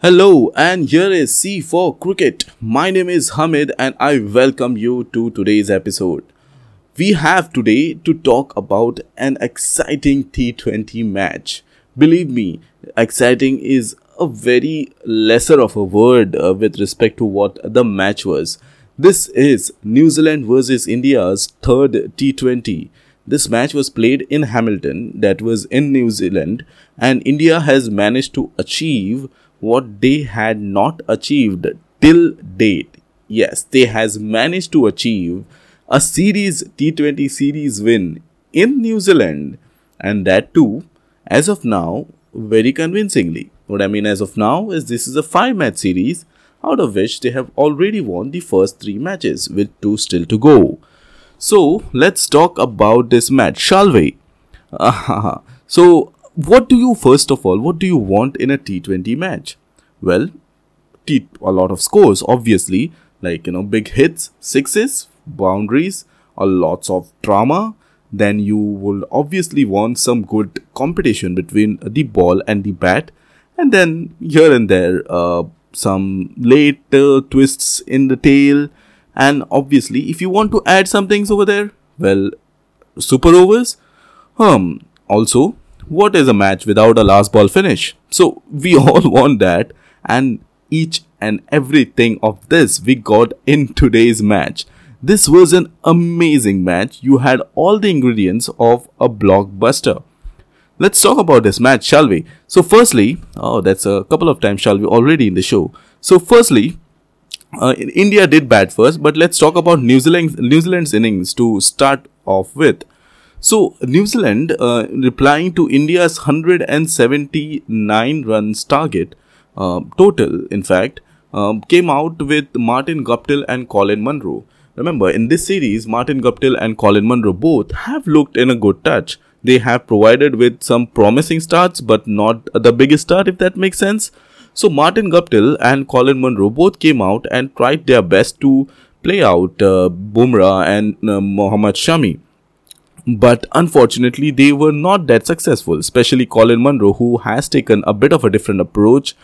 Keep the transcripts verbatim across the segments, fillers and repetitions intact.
Hello, and here is C four Cricket. My name is Hamid and I welcome you to today's episode. We have today to talk about an exciting T twenty match. Believe me, exciting is a very lesser of a word uh, with respect to what the match was. This is New Zealand versus India's third T twenty. This match was played in Hamilton, that was in New Zealand, and India has managed to achieve what they had not achieved till date. Yes, they has managed to achieve a series T twenty series win in New Zealand, and that too, as of now, very convincingly. What I mean as of now is this is a five match series, out of which they have already won the first three matches with two still to go. So let's talk about this match, shall we? Uh, so what do you first of all, what do you want in a T twenty match? Well, t- a lot of scores, obviously, like, you know, big hits, sixes, boundaries, a lots of drama. Then you will obviously want some good competition between the ball and the bat, and then here and there uh, some late uh, twists in the tail. And obviously, if you want to add some things over there, well, super overs. Um, also, what is a match without a last ball finish? So, we all want that. And each and everything of this we got in today's match. This was an amazing match. You had all the ingredients of a blockbuster. Let's talk about this match, shall we? So, firstly, oh, that's a couple of times, shall we, already in the show. So, firstly, Uh, India did bat first, but let's talk about New Zealand, New Zealand's innings to start off with. So, New Zealand uh, replying to India's one hundred seventy-nine runs target, uh, total in fact, um, came out with Martin Guptill and Colin Munro. Remember, in this series, Martin Guptill and Colin Munro both have looked in a good touch. They have provided with some promising starts, but not the biggest start, if that makes sense. So, Martin Guptill and Colin Munro both came out and tried their best to play out uh, Bumrah and uh, Mohammed Shami. But unfortunately, they were not that successful, especially Colin Munro, who has taken a bit of a different approach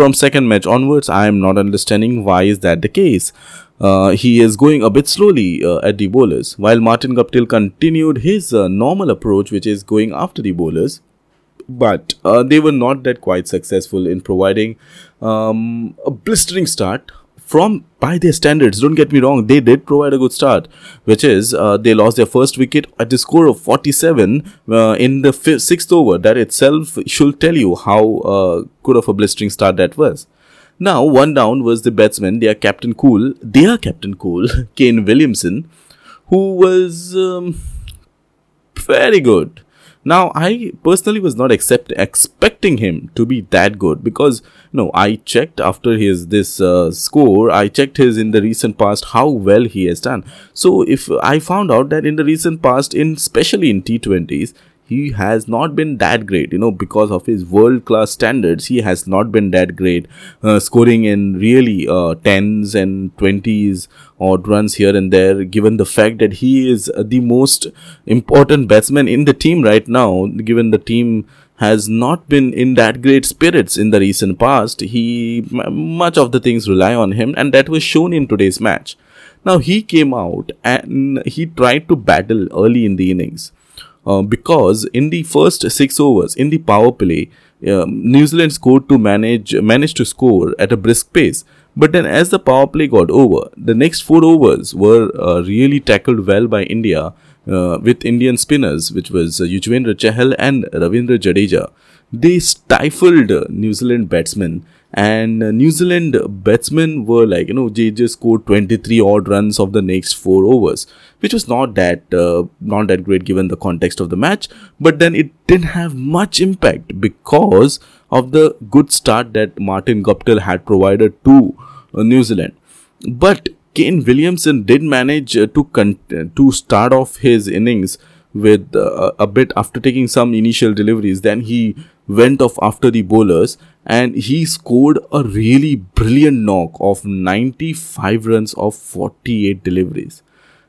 from second match onwards. I am not understanding why is that the case. Uh, he is going a bit slowly uh, at the bowlers, while Martin Guptill continued his uh, normal approach, which is going after the bowlers. But uh, they were not that quite successful in providing um, a blistering start from by their standards. Don't get me wrong, they did provide a good start, which is uh, they lost their first wicket at the score of forty-seven uh, in the fifth, sixth over. That itself should tell you how uh, good of a blistering start that was. Now, one down was the batsman, their captain cool, their captain cool, Kane Williamson, who was um, very good. Now, I personally was not accept, expecting him to be that good because, no, I checked after his this uh, score, I checked his in the recent past how well he has done. So, if I found out that in the recent past, in especially in T twenties, he has not been that great, you know, because of his world-class standards, he has not been that great, uh, scoring in really uh, tens and twenties odd runs here and there, given the fact that he is uh, the most important batsman in the team right now, given the team has not been in that great spirits in the recent past. He, m- much of the things rely on him, and that was shown in today's match. Now, he came out and he tried to battle early in the innings. Uh, because in the first six overs, in the power play, um, New Zealand scored to manage managed to score at a brisk pace. But then as the power play got over, the next four overs were uh, really tackled well by India uh, with Indian spinners, which was uh, Yuzvendra Chahal and Ravindra Jadeja. They stifled uh, New Zealand batsmen. And uh, New Zealand batsmen were like, you know, they just scored twenty-three odd runs of the next four overs, which was not that uh, not that great given the context of the match. But then it didn't have much impact because of the good start that Martin Guptill had provided to uh, New Zealand. But Kane Williamson did manage uh, to con- to start off his innings with uh, a bit after taking some initial deliveries. Then he went off after the bowlers and he scored a really brilliant knock of ninety-five runs of forty-eight deliveries.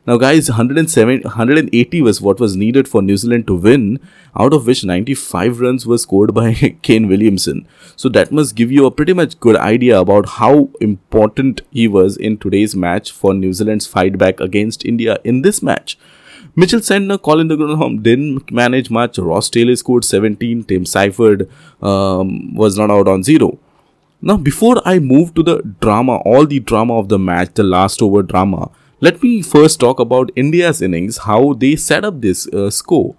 Now guys, one hundred eighty was what was needed for New Zealand to win, out of which ninety-five runs were scored by Kane Williamson. So that must give you a pretty much good idea about how important he was in today's match for New Zealand's fight back against India in this match. Mitchell Santner, Colin de Grandhomme didn't manage much. Ross Taylor scored seventeen. Tim Seifert um, was not out on zero. Now, before I move to the drama, all the drama of the match, the last over drama, let me first talk about India's innings, how they set up this uh, score.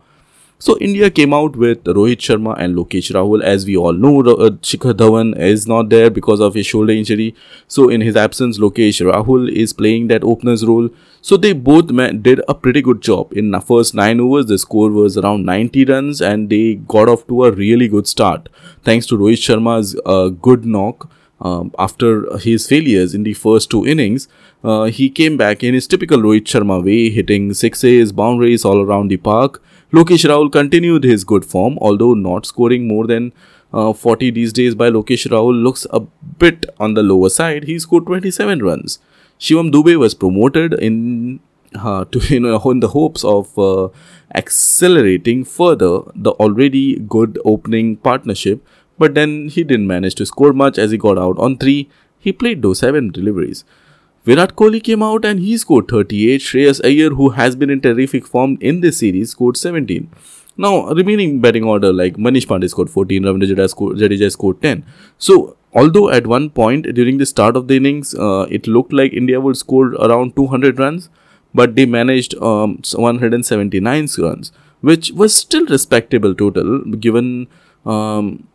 So, India came out with Rohit Sharma and Lokesh Rahul. As we all know, uh, Shikhar Dhawan is not there because of his shoulder injury. So, in his absence, Lokesh Rahul is playing that opener's role. So, they both did a pretty good job. In the first nine overs, the score was around ninety runs and they got off to a really good start, thanks to Rohit Sharma's uh, good knock. Um, after his failures in the first two innings, uh, he came back in his typical Rohit Sharma way, hitting sixes, boundaries all around the park. Lokesh Rahul continued his good form, although not scoring more than uh, forty these days by Lokesh Rahul looks a bit on the lower side. He scored twenty-seven runs. Shivam Dube was promoted in, uh, to, you know, in the hopes of uh, accelerating further the already good opening partnership. But then he didn't manage to score much as he got out on three. He played those seven deliveries. Virat Kohli came out and he scored thirty-eight. Shreyas Iyer, who has been in terrific form in this series, scored seventeen. Now, remaining batting order, like Manish Pandey scored fourteen, Ravindra Jadeja scored ten. So, although at one point during the start of the innings, uh, it looked like India would score around two hundred runs, but they managed um, one hundred seventy-nine runs, which was still respectable total given... Um,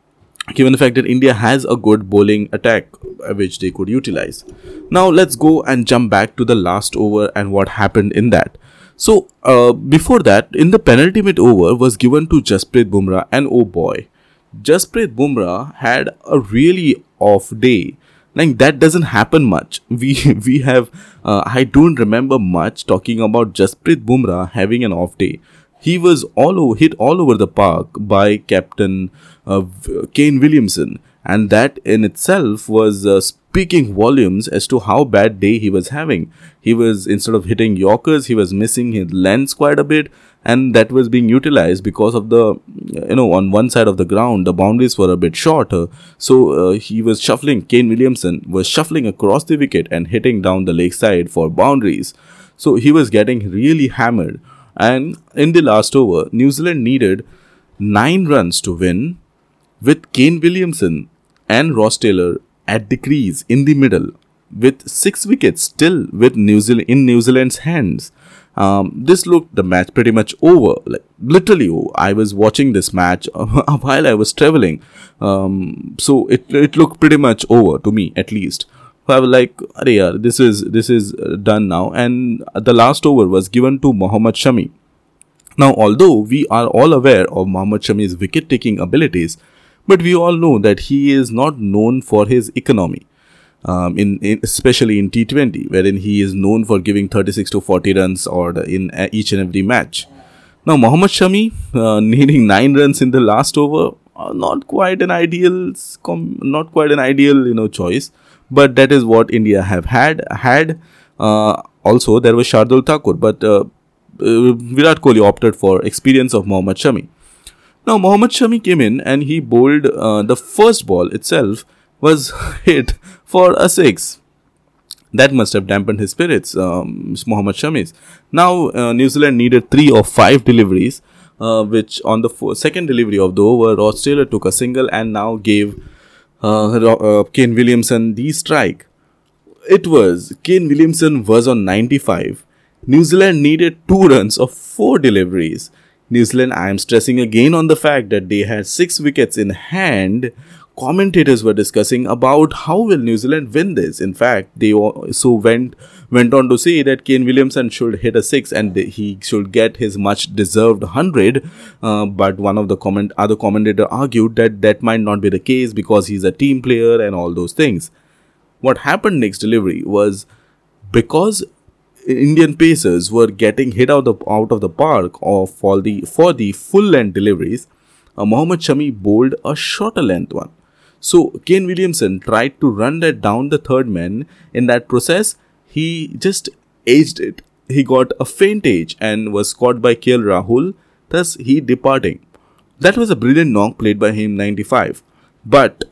Given the fact that India has a good bowling attack which they could utilize. Now let's go and jump back to the last over and what happened in that. So uh, before that, in the penultimate over was given to Jasprit Bumrah, and oh boy, Jasprit Bumrah had a really off day. Like that doesn't happen much. We we have uh, I don't remember much talking about Jasprit Bumrah having an off day. He was all over, hit all over the park by Captain uh, Kane Williamson, and that in itself was uh, speaking volumes as to how bad day he was having. He was, instead of hitting yorkers, he was missing his lengths quite a bit, and that was being utilized because of the, you know, on one side of the ground, the boundaries were a bit shorter. So uh, he was shuffling, Kane Williamson was shuffling across the wicket and hitting down the leg side for boundaries. So he was getting really hammered. And in the last over, New Zealand needed nine runs to win with Kane Williamson and Ross Taylor at the crease in the middle with six wickets still with New Zealand in New Zealand's hands. Um, this looked the match pretty much over. Like literally, oh, I was watching this match while I was traveling. Um, so it, it looked pretty much over to me at least. I was like, arey yaar, this is this is done now. And the last over was given to Mohammed Shami. Now, although we are all aware of Mohammed Shami's wicket-taking abilities, but we all know that he is not known for his economy, um, in, in especially in T twenty, wherein he is known for giving thirty-six to forty runs or the, in uh, each and every match. Now, Mohammed Shami uh, needing nine runs in the last over, uh, not quite an ideal, not quite an ideal, you know, choice. But that is what India have had. Had uh, also, there was Shardul Thakur, but uh, uh, Virat Kohli opted for experience of Mohammed Shami. Now, Mohammed Shami came in and he bowled uh, the first ball itself was hit for a six. That must have dampened his spirits, um, Mohammed Shami's. Now, uh, New Zealand needed three or five deliveries, uh, which on the four, second delivery of the over, Ross Taylor took a single and now gave... Uh, uh, Kane Williamson the strike. It was Kane Williamson was on ninety-five. New Zealand needed two runs of four deliveries. New Zealand, I am stressing again on the fact that they had six wickets in hand. Commentators were discussing about how will New Zealand win this. In fact, they so went went on to say that Kane Williamson should hit a six and he should get his much deserved one hundred. Uh, but one of the comment other commentator argued that that might not be the case because he's a team player and all those things. What happened next delivery was because Indian pacers were getting hit out of out of the park or for the for the full length deliveries, uh, Mohammed Shami bowled a shorter length one. So, Kane Williamson tried to run that down the third man. In that process, he just edged it. he got a faint edge and was caught by K L Rahul, thus he departing. That was a brilliant knock played by him, ninety-five. But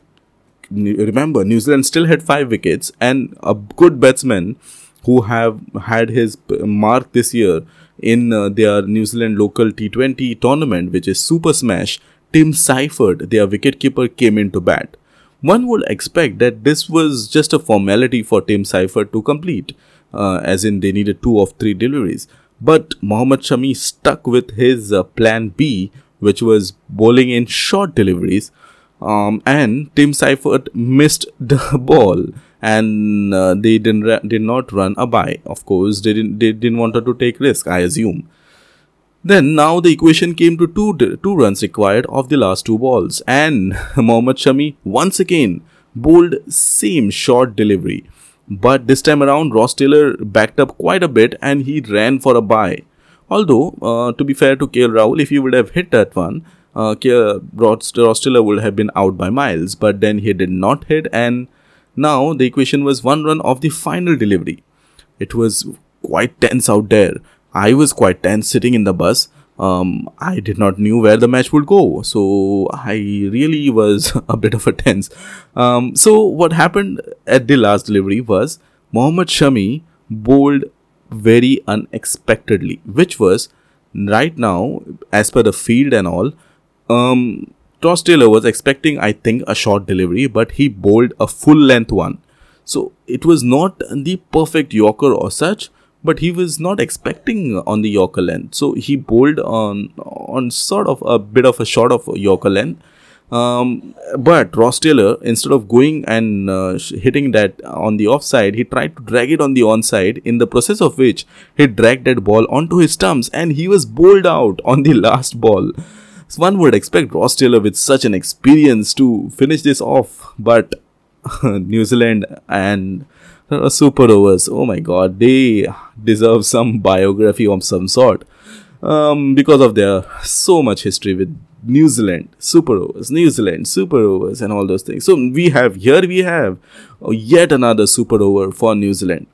remember, New Zealand still had five wickets, and a good batsman who have had his mark this year in uh, their New Zealand local T twenty tournament, which is Super Smash, Tim Seifert, their wicketkeeper, came into bat. One would expect that this was just a formality for Tim Seifert to complete, uh, as in they needed two of three deliveries. But Mohammed Shami stuck with his uh, plan B, which was bowling in short deliveries, um, and Tim Seifert missed the ball, and uh, they didn't ra- did not run a bye. Of course, they didn't they didn't want to take risk, I assume. Then now the equation came to two two runs required of the last two balls, and Mohammed Shami once again bowled same short delivery, but this time around Ross Taylor backed up quite a bit and he ran for a bye. Although uh, to be fair to K L Rahul, if he would have hit that one, uh, K L Ross, Ross Taylor would have been out by miles. But then he did not hit, and now the equation was one run of the final delivery. It was quite tense out there. I was quite tense sitting in the bus. Um, I did not knew where the match would go. So I really was a bit of a tense. Um, so what happened at the last delivery was Mohammed Shami bowled very unexpectedly, which was right now, as per the field and all, um, Ross Taylor was expecting, I think, a short delivery, but he bowled a full length one. So it was not the perfect Yorker or such, but he was not expecting on the Yorker length. So he bowled on on sort of a bit of a short of Yorker length. Um, but Ross Taylor, instead of going and uh, hitting that on the offside, he tried to drag it on the onside, in the process of which he dragged that ball onto his stumps and he was bowled out on the last ball. So one would expect Ross Taylor with such an experience to finish this off, but New Zealand and Super Overs, oh my god, they deserve some biography of some sort, um, because of their so much history with New Zealand, Super Overs, New Zealand, Super Overs and all those things. So we have, here we have yet another Super Over for New Zealand.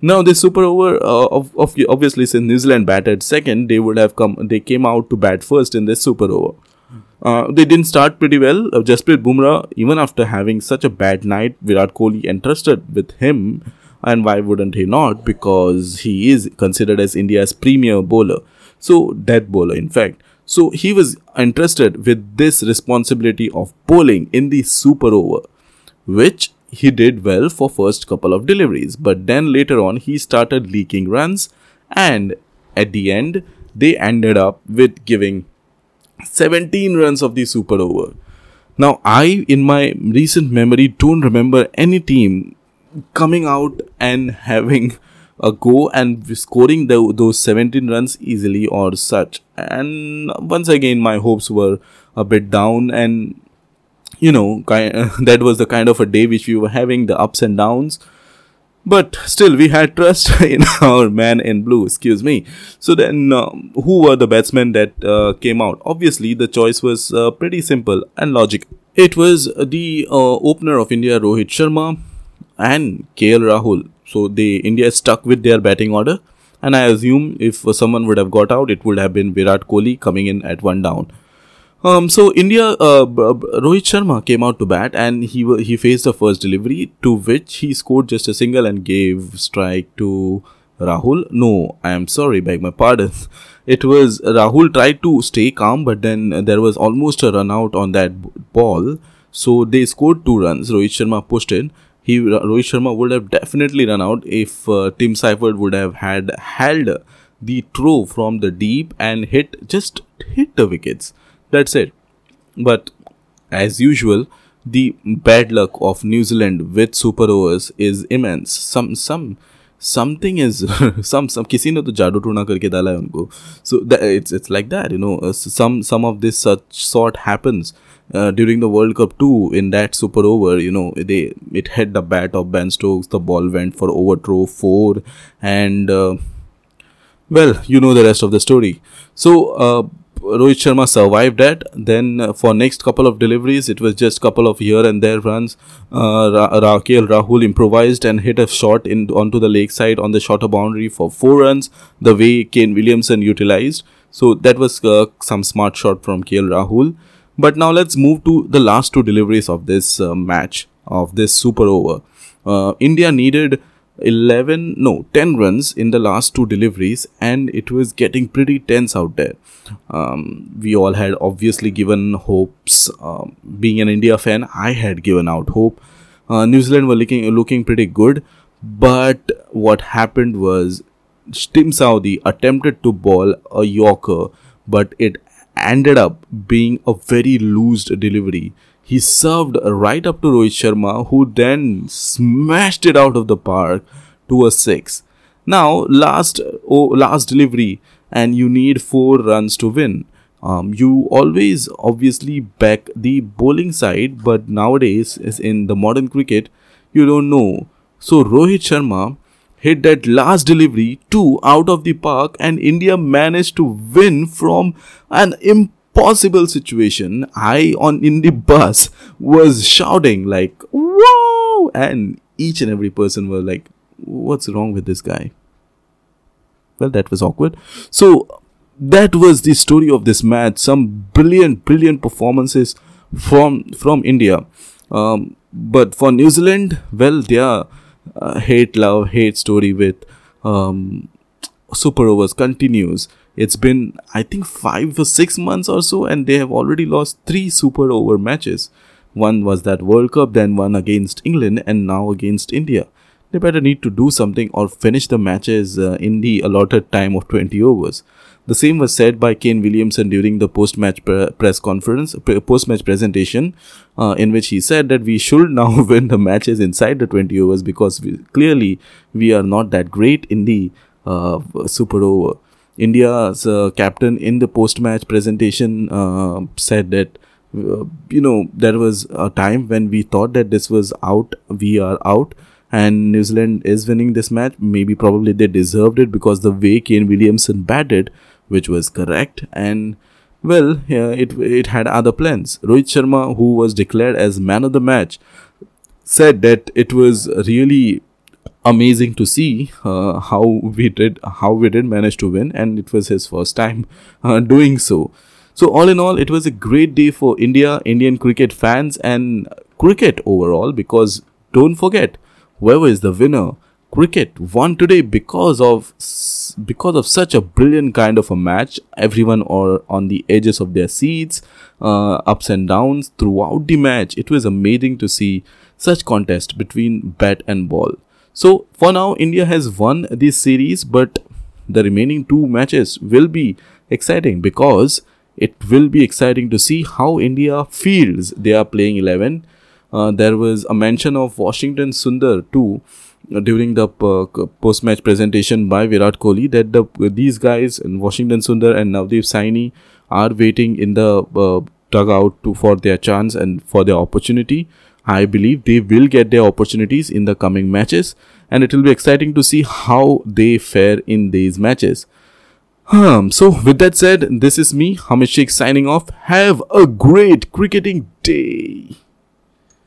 Now this Super Over, uh, of, of, obviously since New Zealand batted second, they would have come, they came out to bat first in this Super Over. Uh, they didn't start pretty well. Uh, Jasprit Bumrah, even after having such a bad night, Virat Kohli entrusted with him, and why wouldn't he not? Because he is considered as India's premier bowler, so death bowler in fact. So he was entrusted with this responsibility of bowling in the Super Over, which he did well for first couple of deliveries, but then later on he started leaking runs, and at the end they ended up with giving seventeen runs of the Super Over. Now, I, in my recent memory, don't remember any team coming out and having a go and scoring the, those seventeen runs easily or such. And once again, my hopes were a bit down, and you know, kind of, that was the kind of a day which we were having, the ups and downs. But still, we had trust in our man in blue, excuse me. So then, uh, who were the batsmen that uh, came out? Obviously, the choice was uh, pretty simple and logical. It was the uh, opener of India, Rohit Sharma, and K L Rahul. So, the India stuck with their batting order. And I assume if uh, someone would have got out, it would have been Virat Kohli coming in at one down. Um, so, India, uh, Rohit Sharma came out to bat, and he he faced the first delivery, to which he scored just a single and gave strike to Rahul. No, I am sorry, beg my pardon. It was Rahul tried to stay calm, but then there was almost a run out on that ball. So, they scored two runs. Rohit Sharma pushed in. He Rohit Sharma would have definitely run out if uh, Tim Seifert would have had held the throw from the deep and hit, just hit the wickets. That's it. But as usual, the bad luck of New Zealand with Super Overs is immense. Some some something is some some किसी ने तो जादू टोना करके डाला है उनको. So that, it's it's like that, you know. Uh, some some of this such sort happens uh, during the World Cup too. In that Super Over, you know, they it hit the bat of Ben Stokes. The ball went for overthrow four, and uh, well, you know the rest of the story. So. Uh, Rohit Sharma survived that. Then uh, for next couple of deliveries, it was just couple of here and there runs. Uh, Ra- Ra- K L Rahul improvised and hit a shot in onto the leg side on the shorter boundary for four runs, the way Kane Williamson utilized. So that was uh, some smart shot from K L Rahul. But now let's move to the last two deliveries of this uh, match, of this super over. Uh, India needed eleven, no, ten runs in the last two deliveries, and it was getting pretty tense out there. Um, we all had obviously given hopes. Um, being an India fan, I had given out hope. Uh, New Zealand were looking, looking pretty good, but what happened was Tim Southee attempted to bowl a Yorker, but it ended up being a very loose delivery. He served right up to Rohit Sharma, who then smashed it out of the park to a six. Now, last oh, last delivery, and you need four runs to win. Um, you always obviously back the bowling side, but nowadays, as in the modern cricket, you don't know. So Rohit Sharma hit that last delivery, two out of the park, and India managed to win from an imp- possible situation. I on in the bus was shouting like "Wow!" and each and every person were like, "What's wrong with this guy?" Well, that was awkward. So that was the story of this match. Some brilliant, brilliant performances from from India, um, but for New Zealand, well, their uh, hate, love, hate story with um, super overs continues. It's been, I think, five or six months or so, and they have already lost three super over matches. One was that World Cup, then one against England, and now against India. They better need to do something or finish the matches uh, in the allotted time of twenty overs. The same was said by Kane Williamson during the post-match pre- press conference, pre- post-match presentation, uh, in which he said that we should now win the matches inside the twenty overs because we, clearly we are not that great in the uh, super over. India's uh, captain in the post-match presentation uh, said that, uh, you know, there was a time when we thought that this was out, we are out, and New Zealand is winning this match. Maybe probably they deserved it because the way Kane Williamson batted, which was correct, and well, yeah, it, it had other plans. Rohit Sharma, who was declared as man of the match, said that it was really amazing to see uh, how we did how we did manage to win, and it was his first time uh, doing so. So all in all, it was a great day for India, Indian cricket fans, and cricket overall, because don't forget, whoever is the winner, cricket won today because of because of such a brilliant kind of a match. Everyone or on the edges of their seats, uh, ups and downs throughout the match. It was amazing to see such contest between bat and ball. So, for now, India has won this series, but the remaining two matches will be exciting because it will be exciting to see how India feels they are playing eleven. Uh, there was a mention of Washington Sundar too uh, during the uh, post-match presentation by Virat Kohli that the, uh, these guys, Washington Sundar and Navdeep Saini, are waiting in the uh, dugout to, for their chance and for their opportunity. I believe they will get their opportunities in the coming matches, and it will be exciting to see how they fare in these matches. Um, so with that said, this is me, Hamish Sheikh, signing off. Have a great cricketing day.